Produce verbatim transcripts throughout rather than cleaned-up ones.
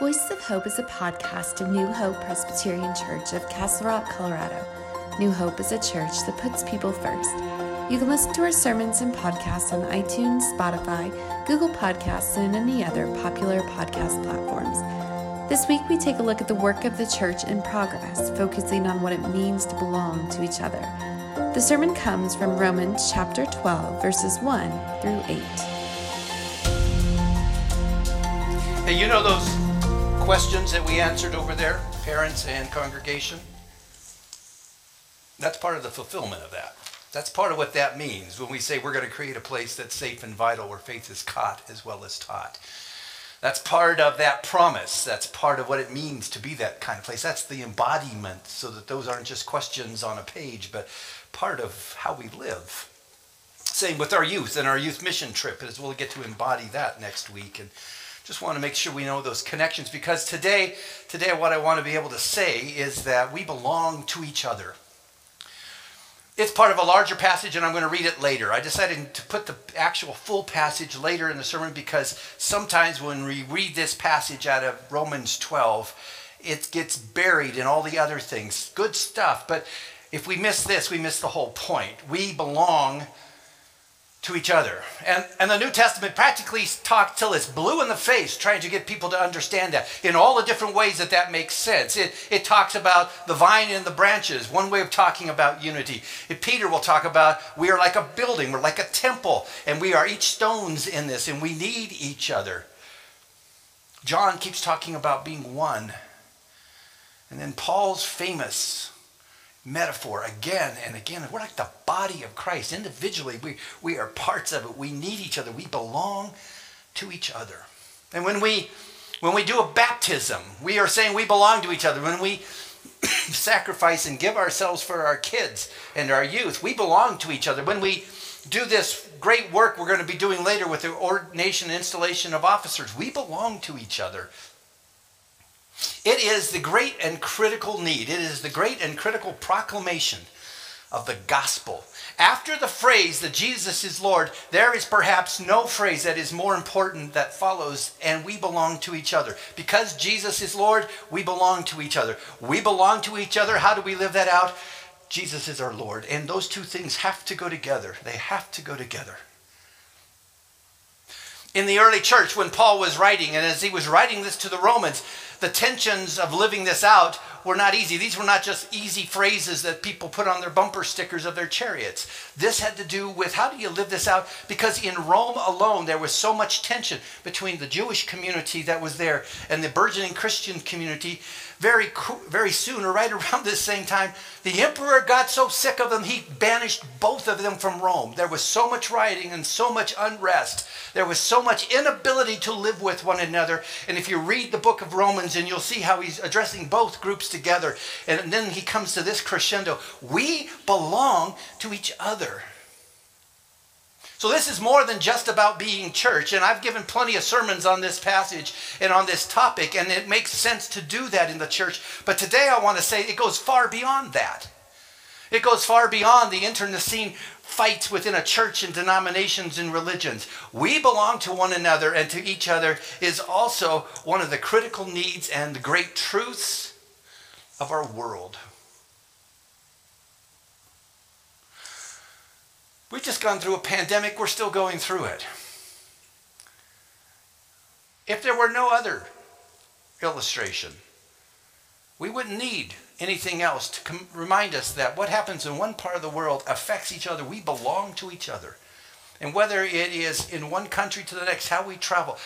Voices of Hope is a podcast of New Hope Presbyterian Church of Castle Rock, Colorado. New Hope is a church that puts people first. You can listen to our sermons and podcasts on iTunes, Spotify, Google Podcasts, and any other popular podcast platforms. This week we take a look at the work of the church in progress, focusing on what it means to belong to each other. The sermon comes from Romans chapter twelve, verses one through eight. Hey, you know those questions that we answered over there, parents and congregation? That's part of the fulfillment of that. That's part of what that means when we say we're going to create a place that's safe and vital where faith is caught as well as taught. That's part of that promise. That's part of what it means to be that kind of place. That's the embodiment, so that those aren't just questions on a page, but part of how we live. Same with our youth and our youth mission trip, as we'll get to embody that next week. And just want to make sure we know those connections, because today, today what I want to be able to say is that we belong to each other. It's part of a larger passage, and I'm going to read it later. I decided to put the actual full passage later in the sermon because sometimes when we read this passage out of Romans twelve, it gets buried in all the other things. Good stuff, but if we miss this, we miss the whole point. We belong to each other. And, and the New Testament practically talks till it's blue in the face trying to get people to understand that in all the different ways that that makes sense. It, it talks about the vine and the branches, one way of talking about unity. If Peter will talk about we are like a building, we're like a temple, and we are each stones in this, and we need each other. John keeps talking about being one. And then Paul's famous metaphor again and again. We're like the body of Christ. Individually, we, we are parts of it. We need each other. We belong to each other. And when we when we do a baptism, we are saying we belong to each other. When we sacrifice and give ourselves for our kids and our youth, we belong to each other. When we do this great work we're going to be doing later with the ordination and installation of officers, we belong to each other. It is the great and critical need. It is the great and critical proclamation of the gospel. After the phrase that Jesus is Lord, there is perhaps no phrase that is more important that follows, and we belong to each other. Because Jesus is Lord, we belong to each other. We belong to each other. How do we live that out? Jesus is our Lord. And those two things have to go together. They have to go together. In the early church, when Paul was writing, and as he was writing this to the Romans, the tensions of living this out were not easy. These were not just easy phrases that people put on their bumper stickers of their chariots. This had to do with how do you live this out? Because in Rome alone, there was so much tension between the Jewish community that was there and the burgeoning Christian community. Very, very soon, or right around this same time, the emperor got so sick of them, he banished both of them from Rome. There was so much rioting and so much unrest. There was so much inability to live with one another. And if you read the book of Romans, and you'll see how he's addressing both groups together. And then he comes to this crescendo. We belong to each other. So this is more than just about being church. And I've given plenty of sermons on this passage and on this topic. And it makes sense to do that in the church. But today I want to say it goes far beyond that. It goes far beyond the internecine fights within a church and denominations and religions. We belong to one another, and to each other is also one of the critical needs and the great truths of our world. We've just gone through a pandemic. We're still going through it. If there were no other illustration, we wouldn't need anything else to com- remind us that what happens in one part of the world affects each other. We belong to each other. And whether it is in one country to the next, how we travel,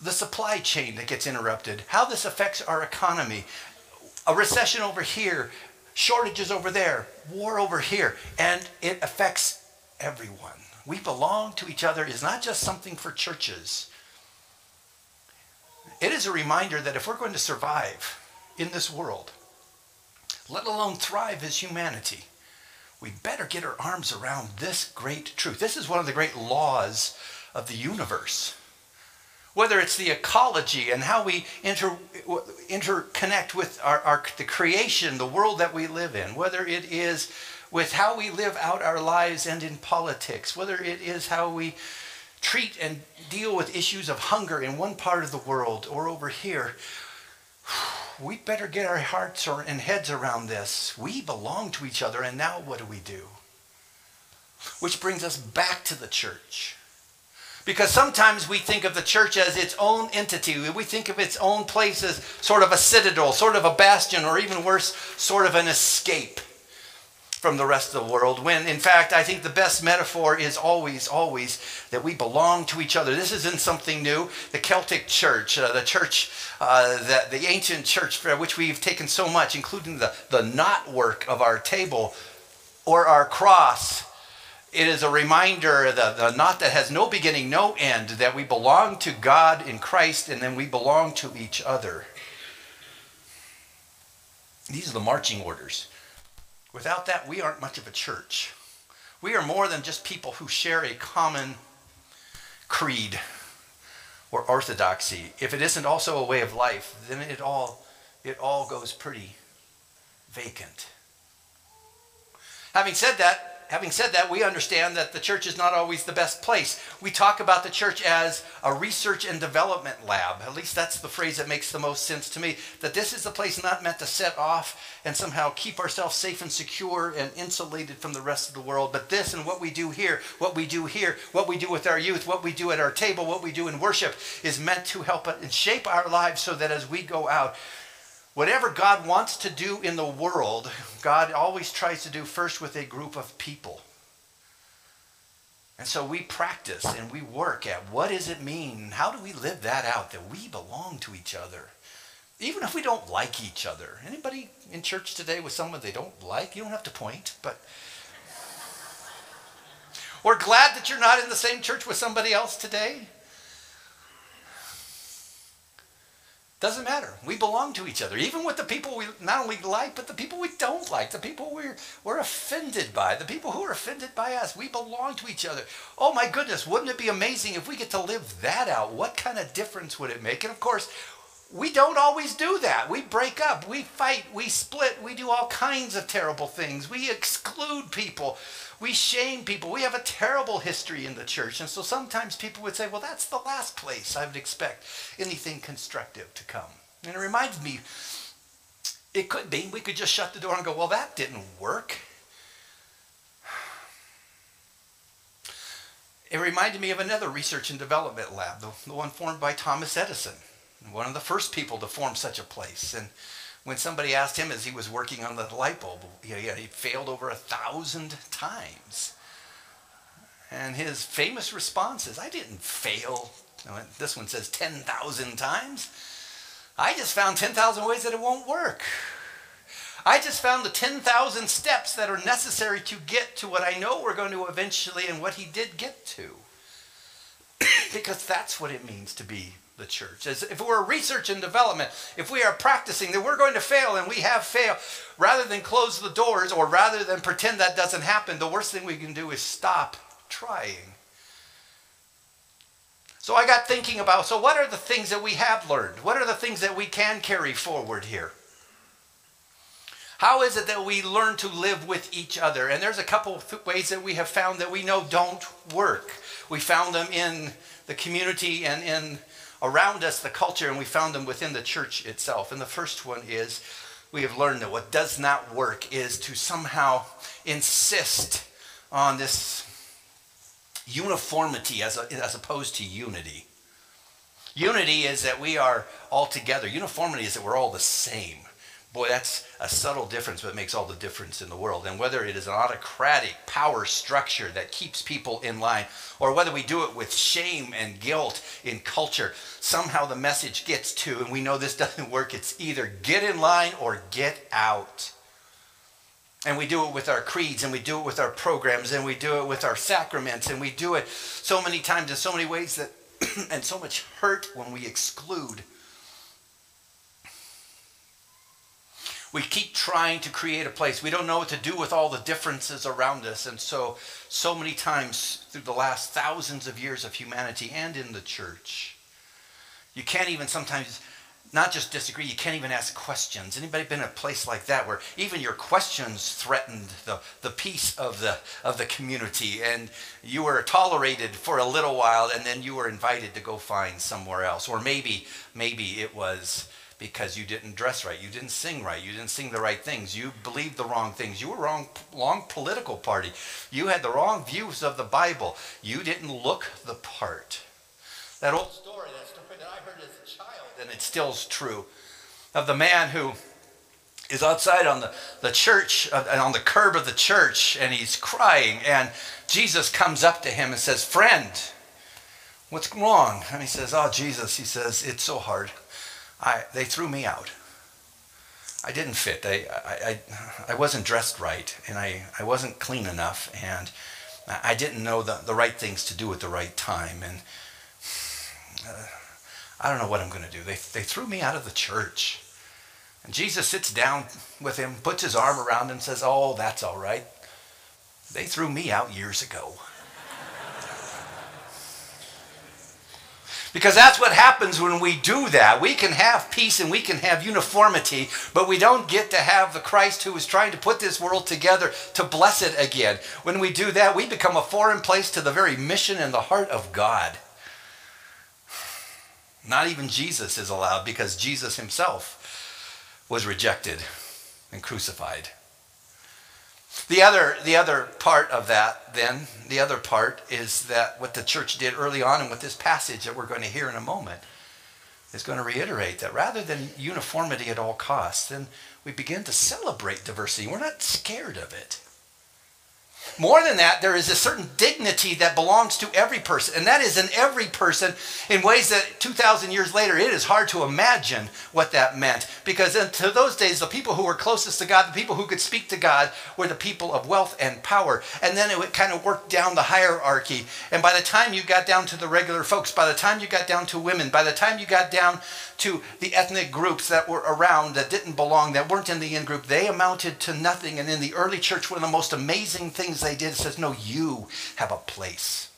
the supply chain that gets interrupted, how this affects our economy, a recession over here, shortages over there, war over here, and it affects everyone. We belong to each other is not just something for churches. It is a reminder that if we're going to survive in this world, let alone thrive as humanity, we better get our arms around this great truth. This is one of the great laws of the universe. Whether it's the ecology and how we inter, interconnect with our, our, the creation, the world that we live in, whether it is with how we live out our lives and in politics, whether it is how we treat and deal with issues of hunger in one part of the world or over here, we better get our hearts or, and heads around this. We belong to each other, and now what do we do? Which brings us back to the church. Because sometimes we think of the church as its own entity. We think of its own place as sort of a citadel, sort of a bastion, or even worse, sort of an escape from the rest of the world. When, in fact, I think the best metaphor is always, always that we belong to each other. This isn't something new. The Celtic church, uh, the church, uh, the, the ancient church for which we've taken so much, including the, the knotwork of our table or our cross, it is a reminder, the, the knot that has no beginning, no end, that we belong to God in Christ, and then we belong to each other. These are the marching orders. Without that, we aren't much of a church. We are more than just people who share a common creed or orthodoxy. If it isn't also a way of life, then it all, it all goes pretty vacant. Having said that, Having said that, we understand that the church is not always the best place. We talk about the church as a research and development lab. At least that's the phrase that makes the most sense to me, that this is the place not meant to set off and somehow keep ourselves safe and secure and insulated from the rest of the world. But this and what we do here, what we do here, what we do with our youth, what we do at our table, what we do in worship is meant to help and shape our lives so that as we go out, whatever God wants to do in the world, God always tries to do first with a group of people. And so we practice and we work at what does it mean? How do we live that out, that we belong to each other? Even if we don't like each other. Anybody in church today with someone they don't like? You don't have to point, but... We're glad that you're not in the same church with somebody else today. Doesn't matter. We belong to each other, even with the people we not only like, but the people we don't like, the people we're, we're offended by, the people who are offended by us. We belong to each other. Oh my goodness, wouldn't it be amazing if we get to live that out? What kind of difference would it make? And of course, we don't always do that. We break up, we fight, we split, we do all kinds of terrible things. We exclude people. We shame people. We have a terrible history in the church. And so sometimes people would say, well, that's the last place I would expect anything constructive to come. And it reminds me, it could be, we could just shut the door and go, well, that didn't work. It reminded me of another research and development lab, the, the one formed by Thomas Edison, one of the first people to form such a place. And when somebody asked him as he was working on the light bulb, he failed over a thousand times. And his famous response is, I didn't fail. This one says ten thousand times. I just found ten thousand ways that it won't work. I just found the ten thousand steps that are necessary to get to what I know we're going to eventually and what he did get to. Because that's what it means to be the church. As if we're research and development, if we are practicing that we're going to fail and we have failed, rather than close the doors or rather than pretend that doesn't happen, the worst thing we can do is stop trying. So I got thinking about, so what are the things that we have learned? What are the things that we can carry forward here? How is it that we learn to live with each other? And there's a couple of ways that we have found that we know don't work. We found them in the community and in around us, the culture, and we found them within the church itself. And the first one is we have learned that what does not work is to somehow insist on this uniformity as, a, as opposed to unity. Unity is that we are all together. Uniformity is that we're all the same. Boy, that's a subtle difference, but it makes all the difference in the world. And whether it is an autocratic power structure that keeps people in line, or whether we do it with shame and guilt in culture, somehow the message gets to, and we know this doesn't work, it's either get in line or get out. And we do it with our creeds, and we do it with our programs, and we do it with our sacraments, and we do it so many times in so many ways that, and so much hurt when we exclude. We keep trying to create a place. We don't know what to do with all the differences around us. And so, so many times through the last thousands of years of humanity and in the church, you can't even sometimes not just disagree, you can't even ask questions. Anybody been in a place like that where even your questions threatened the, the peace of the, of the community, and you were tolerated for a little while, and then you were invited to go find somewhere else? Or maybe, maybe it was because you didn't dress right, you didn't sing right, you didn't sing the right things, you believed the wrong things, you were wrong, wrong political party, you had the wrong views of the Bible, you didn't look the part. That old story, that story that I heard as a child, and it still's true, of the man who is outside on the, the church, uh, and on the curb of the church, and he's crying, and Jesus comes up to him and says, "Friend, what's wrong?" And he says, "Oh, Jesus," he says, "it's so hard. I, they threw me out. I didn't fit. I, I, I, I wasn't dressed right, and I, I wasn't clean enough, and I didn't know the, the right things to do at the right time, and uh, I don't know what I'm going to do. They, they threw me out of the church." And Jesus sits down with him, puts his arm around him, says, "Oh, that's all right. They threw me out years ago." Because that's what happens when we do that. We can have peace and we can have uniformity, but we don't get to have the Christ who is trying to put this world together to bless it again. When we do that, we become a foreign place to the very mission and the heart of God. Not even Jesus is allowed, because Jesus himself was rejected and crucified. The other, the other part of that then, the other part is that what the church did early on, and what this passage that we're going to hear in a moment is going to reiterate, that rather than uniformity at all costs, then we begin to celebrate diversity. We're not scared of it. More than that, there is a certain dignity that belongs to every person, and that is in every person in ways that two thousand years later, it is hard to imagine what that meant. Because until those days, the people who were closest to God, the people who could speak to God, were the people of wealth and power. And then it would kind of work down the hierarchy. And by the time you got down to the regular folks, by the time you got down to women, by the time you got down to the ethnic groups that were around that didn't belong, that weren't in the in-group, they amounted to nothing. And in the early church, one of the most amazing things they did, it says, no, you have a place.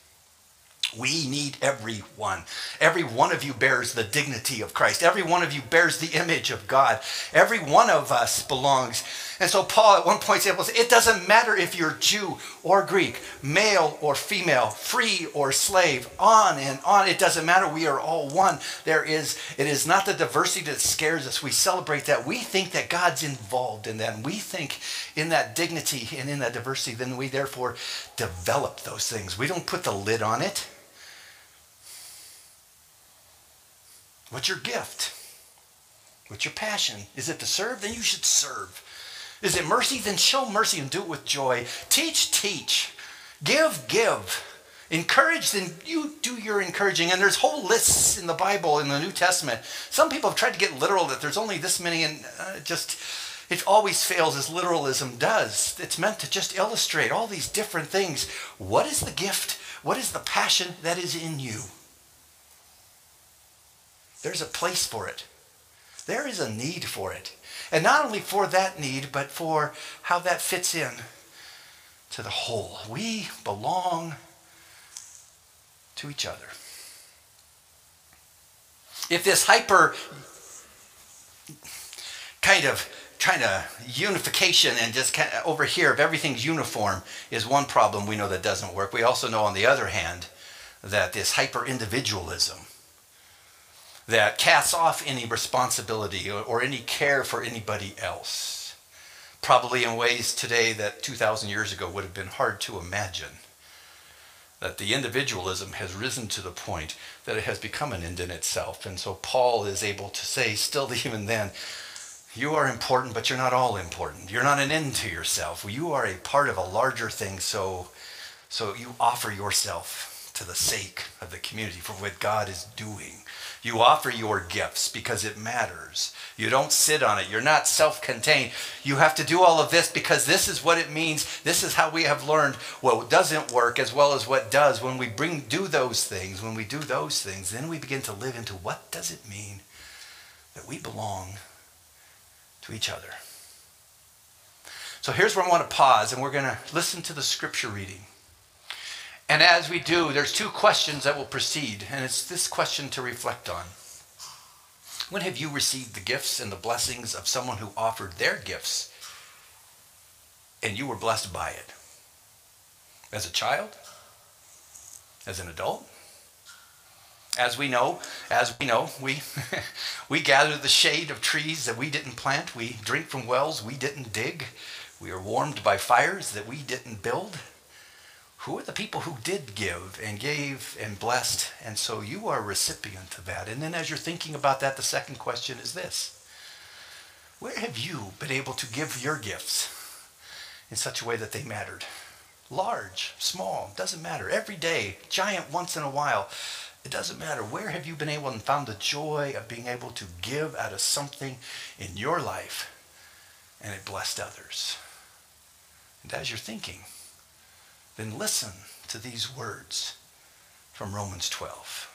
We need everyone. Every one of you bears the dignity of Christ. Every one of you bears the image of God. Every one of us belongs. And so Paul at one point said, it doesn't matter if you're Jew or Greek, male or female, free or slave, on and on. It doesn't matter. We are all one. There is, it is not the diversity that scares us. We celebrate that. We think that God's involved in that. And we think in that dignity and in that diversity, then we therefore develop those things. We don't put the lid on it. What's your gift? What's your passion? Is it to serve? Then you should serve. Is it mercy? Then show mercy and do it with joy. Teach, teach. Give, give. Encourage, then you do your encouraging. And there's whole lists in the Bible, in the New Testament. Some people have tried to get literal that there's only this many, and uh, just, it always fails as literalism does. It's meant to just illustrate all these different things. What is the gift? What is the passion that is in you? There's a place for it. There is a need for it. And not only for that need, but for how that fits in to the whole. We belong to each other. If this hyper kind of kind of unification and just kind of over here, if everything's uniform, is one problem we know that doesn't work, we also know on the other hand that this hyper individualism that casts off any responsibility or, or any care for anybody else, probably in ways today that two thousand years ago would have been hard to imagine, that the individualism has risen to the point that it has become an end in itself. And so Paul is able to say still even then, you are important, but you're not all important. You're not an end to yourself. You are a part of a larger thing, so, so you offer yourself to the sake of the community, for what God is doing. You offer your gifts because it matters. You don't sit on it. You're not self-contained. You have to do all of this because this is what it means. This is how we have learned what doesn't work as well as what does. When we bring do those things, when we do those things, then we begin to live into what does it mean that we belong to each other. So here's where I want to pause, and we're going to listen to the scripture reading. And as we do, there's two questions that will precede, and it's this question to reflect on. When have you received the gifts and the blessings of someone who offered their gifts and you were blessed by it? As a child? As an adult? As we know, as we know, we we gather the shade of trees that we didn't plant. We drink from wells we didn't dig. We are warmed by fires that we didn't build. Who are the people who did give and gave and blessed? And so you are a recipient of that. And then as you're thinking about that, the second question is this. Where have you been able to give your gifts in such a way that they mattered? Large, small, doesn't matter. Every day, giant once in a while. It doesn't matter. Where have you been able and found the joy of being able to give out of something in your life and it blessed others? And as you're thinking, then listen to these words from Romans twelve.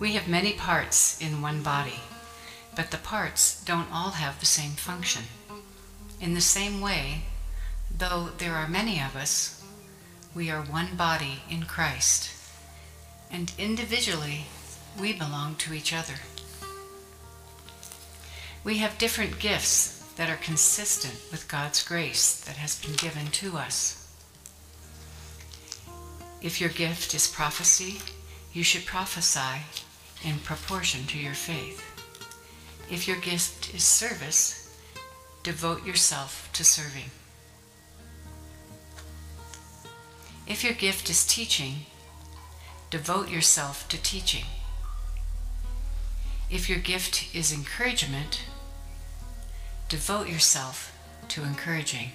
We have many parts in one body, but the parts don't all have the same function. In the same way, though there are many of us, we are one body in Christ, and individually we belong to each other. We have different gifts that are consistent with God's grace that has been given to us. If your gift is prophecy, you should prophesy in proportion to your faith. If your gift is service, devote yourself to serving. If your gift is teaching, devote yourself to teaching. If your gift is encouragement, devote yourself to encouraging.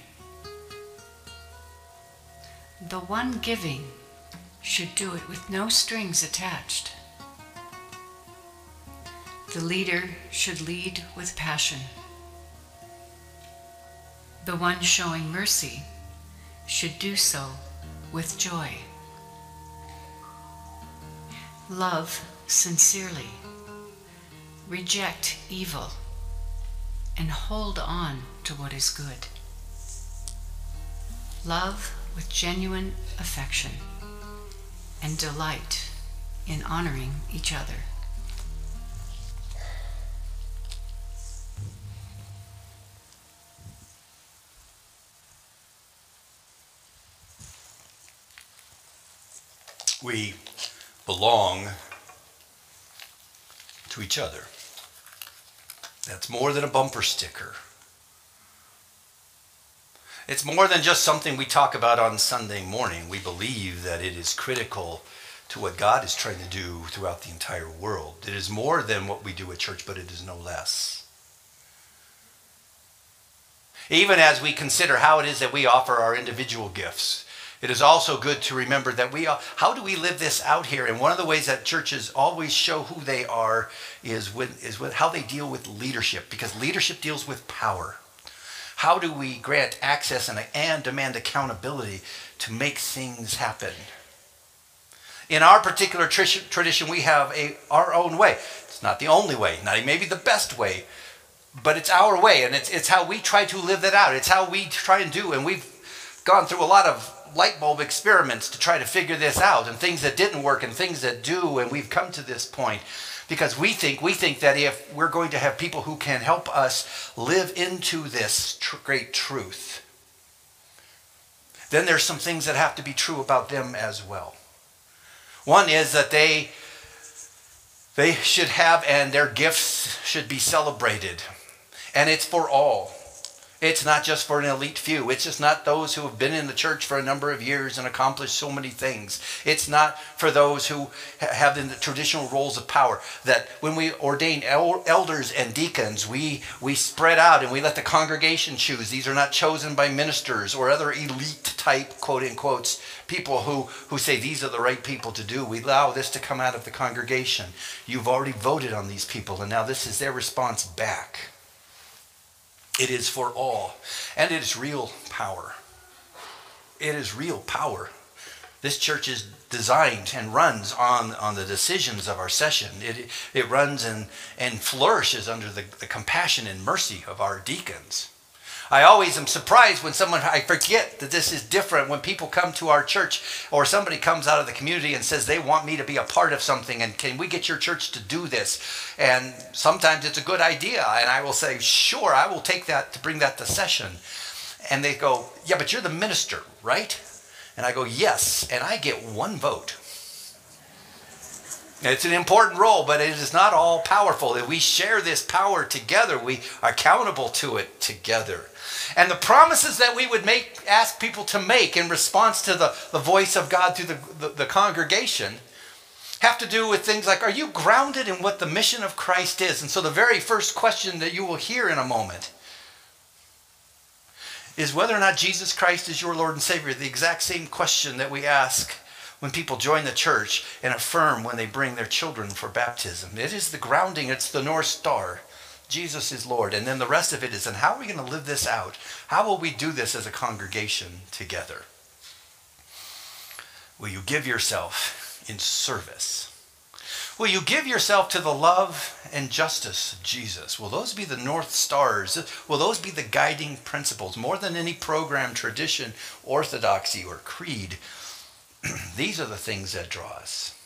The one giving should do it with no strings attached. The leader should lead with passion. The one showing mercy should do so with joy. Love sincerely, reject evil, and hold on to what is good. Love with genuine affection and delight in honoring each other. We belong to each other. That's more than a bumper sticker. It's more than just something we talk about on Sunday morning. We believe that it is critical to what God is trying to do throughout the entire world. It is more than what we do at church, but it is no less. Even as we consider how it is that we offer our individual gifts, it is also good to remember that we are, how do we live this out here? And one of the ways that churches always show who they are is with, is with how they deal with leadership, because leadership deals with power. How do we grant access and, and demand accountability to make things happen? In our particular tradition, we have a, our own way. It's not the only way, not maybe the best way, but it's our way, and it's, it's how we try to live that out. It's how we try and do, and we've gone through a lot of light bulb experiments to try to figure this out, and things that didn't work and things that do, and we've come to this point because we think we think that if we're going to have people who can help us live into this tr- great truth, then there's some things that have to be true about them as well. One is that they they should have, and their gifts should be celebrated, and it's for all. It's not just for an elite few. It's just not those who have been in the church for a number of years and accomplished so many things. It's not for those who have in the traditional roles of power, that when we ordain elders and deacons, we, we spread out and we let the congregation choose. These are not chosen by ministers or other elite type, quote in quotes, people who, who say these are the right people to do. We allow this to come out of the congregation. You've already voted on these people, and now this is their response back. It is for all. And it is real power. It is real power. This church is designed and runs on, on the decisions of our session. It, it runs and, and flourishes under the, the compassion and mercy of our deacons. I always am surprised when someone, I forget that this is different when people come to our church or somebody comes out of the community and says they want me to be a part of something and can we get your church to do this? And sometimes it's a good idea and I will say, sure, I will take that to bring that to session. And they go, yeah, but you're the minister, right? And I go, yes, and I get one vote. It's an important role, but it is not all powerful. We share this power together. We are accountable to it together. And the promises that we would make, ask people to make in response to the, the voice of God through the, the, the congregation have to do with things like, are you grounded in what the mission of Christ is? And so the very first question that you will hear in a moment is whether or not Jesus Christ is your Lord and Savior, the exact same question that we ask when people join the church and affirm when they bring their children for baptism. It is the grounding, it's the North Star. Jesus is Lord. And then the rest of it is, and how are we going to live this out? How will we do this as a congregation together? Will you give yourself in service? Will you give yourself to the love and justice of Jesus? Will those be the North Stars? Will those be the guiding principles? More than any program, tradition, orthodoxy, or creed, these are the things that draw us.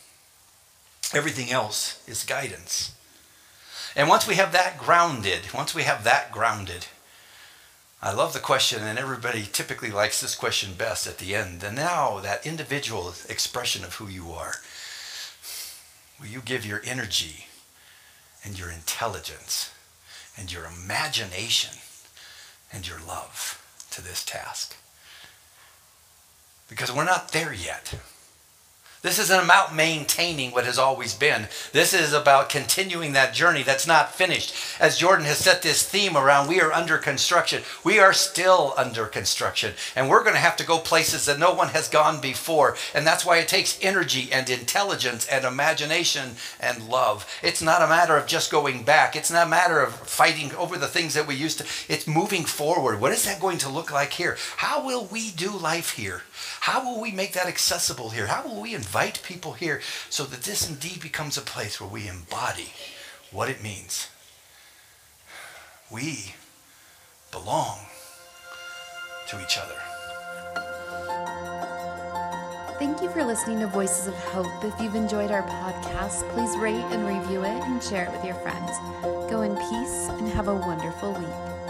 Everything else is guidance. And once we have that grounded, once we have that grounded, I love the question, and everybody typically likes this question best at the end. And now that individual expression of who you are, will you give your energy and your intelligence and your imagination and your love to this task? Because we're not there yet. This isn't about maintaining what has always been. This is about continuing that journey that's not finished. As Jordan has set this theme around, we are under construction. We are still under construction. And we're going to have to go places that no one has gone before. And that's why it takes energy and intelligence and imagination and love. It's not a matter of just going back. It's not a matter of fighting over the things that we used to. It's moving forward. What is that going to look like here? How will we do life here? How will we make that accessible here? How will we invite people here so that this indeed becomes a place where we embody what it means? We belong to each other. Thank you for listening to Voices of Hope. If you've enjoyed our podcast, please rate and review it and share it with your friends. Go in peace and have a wonderful week.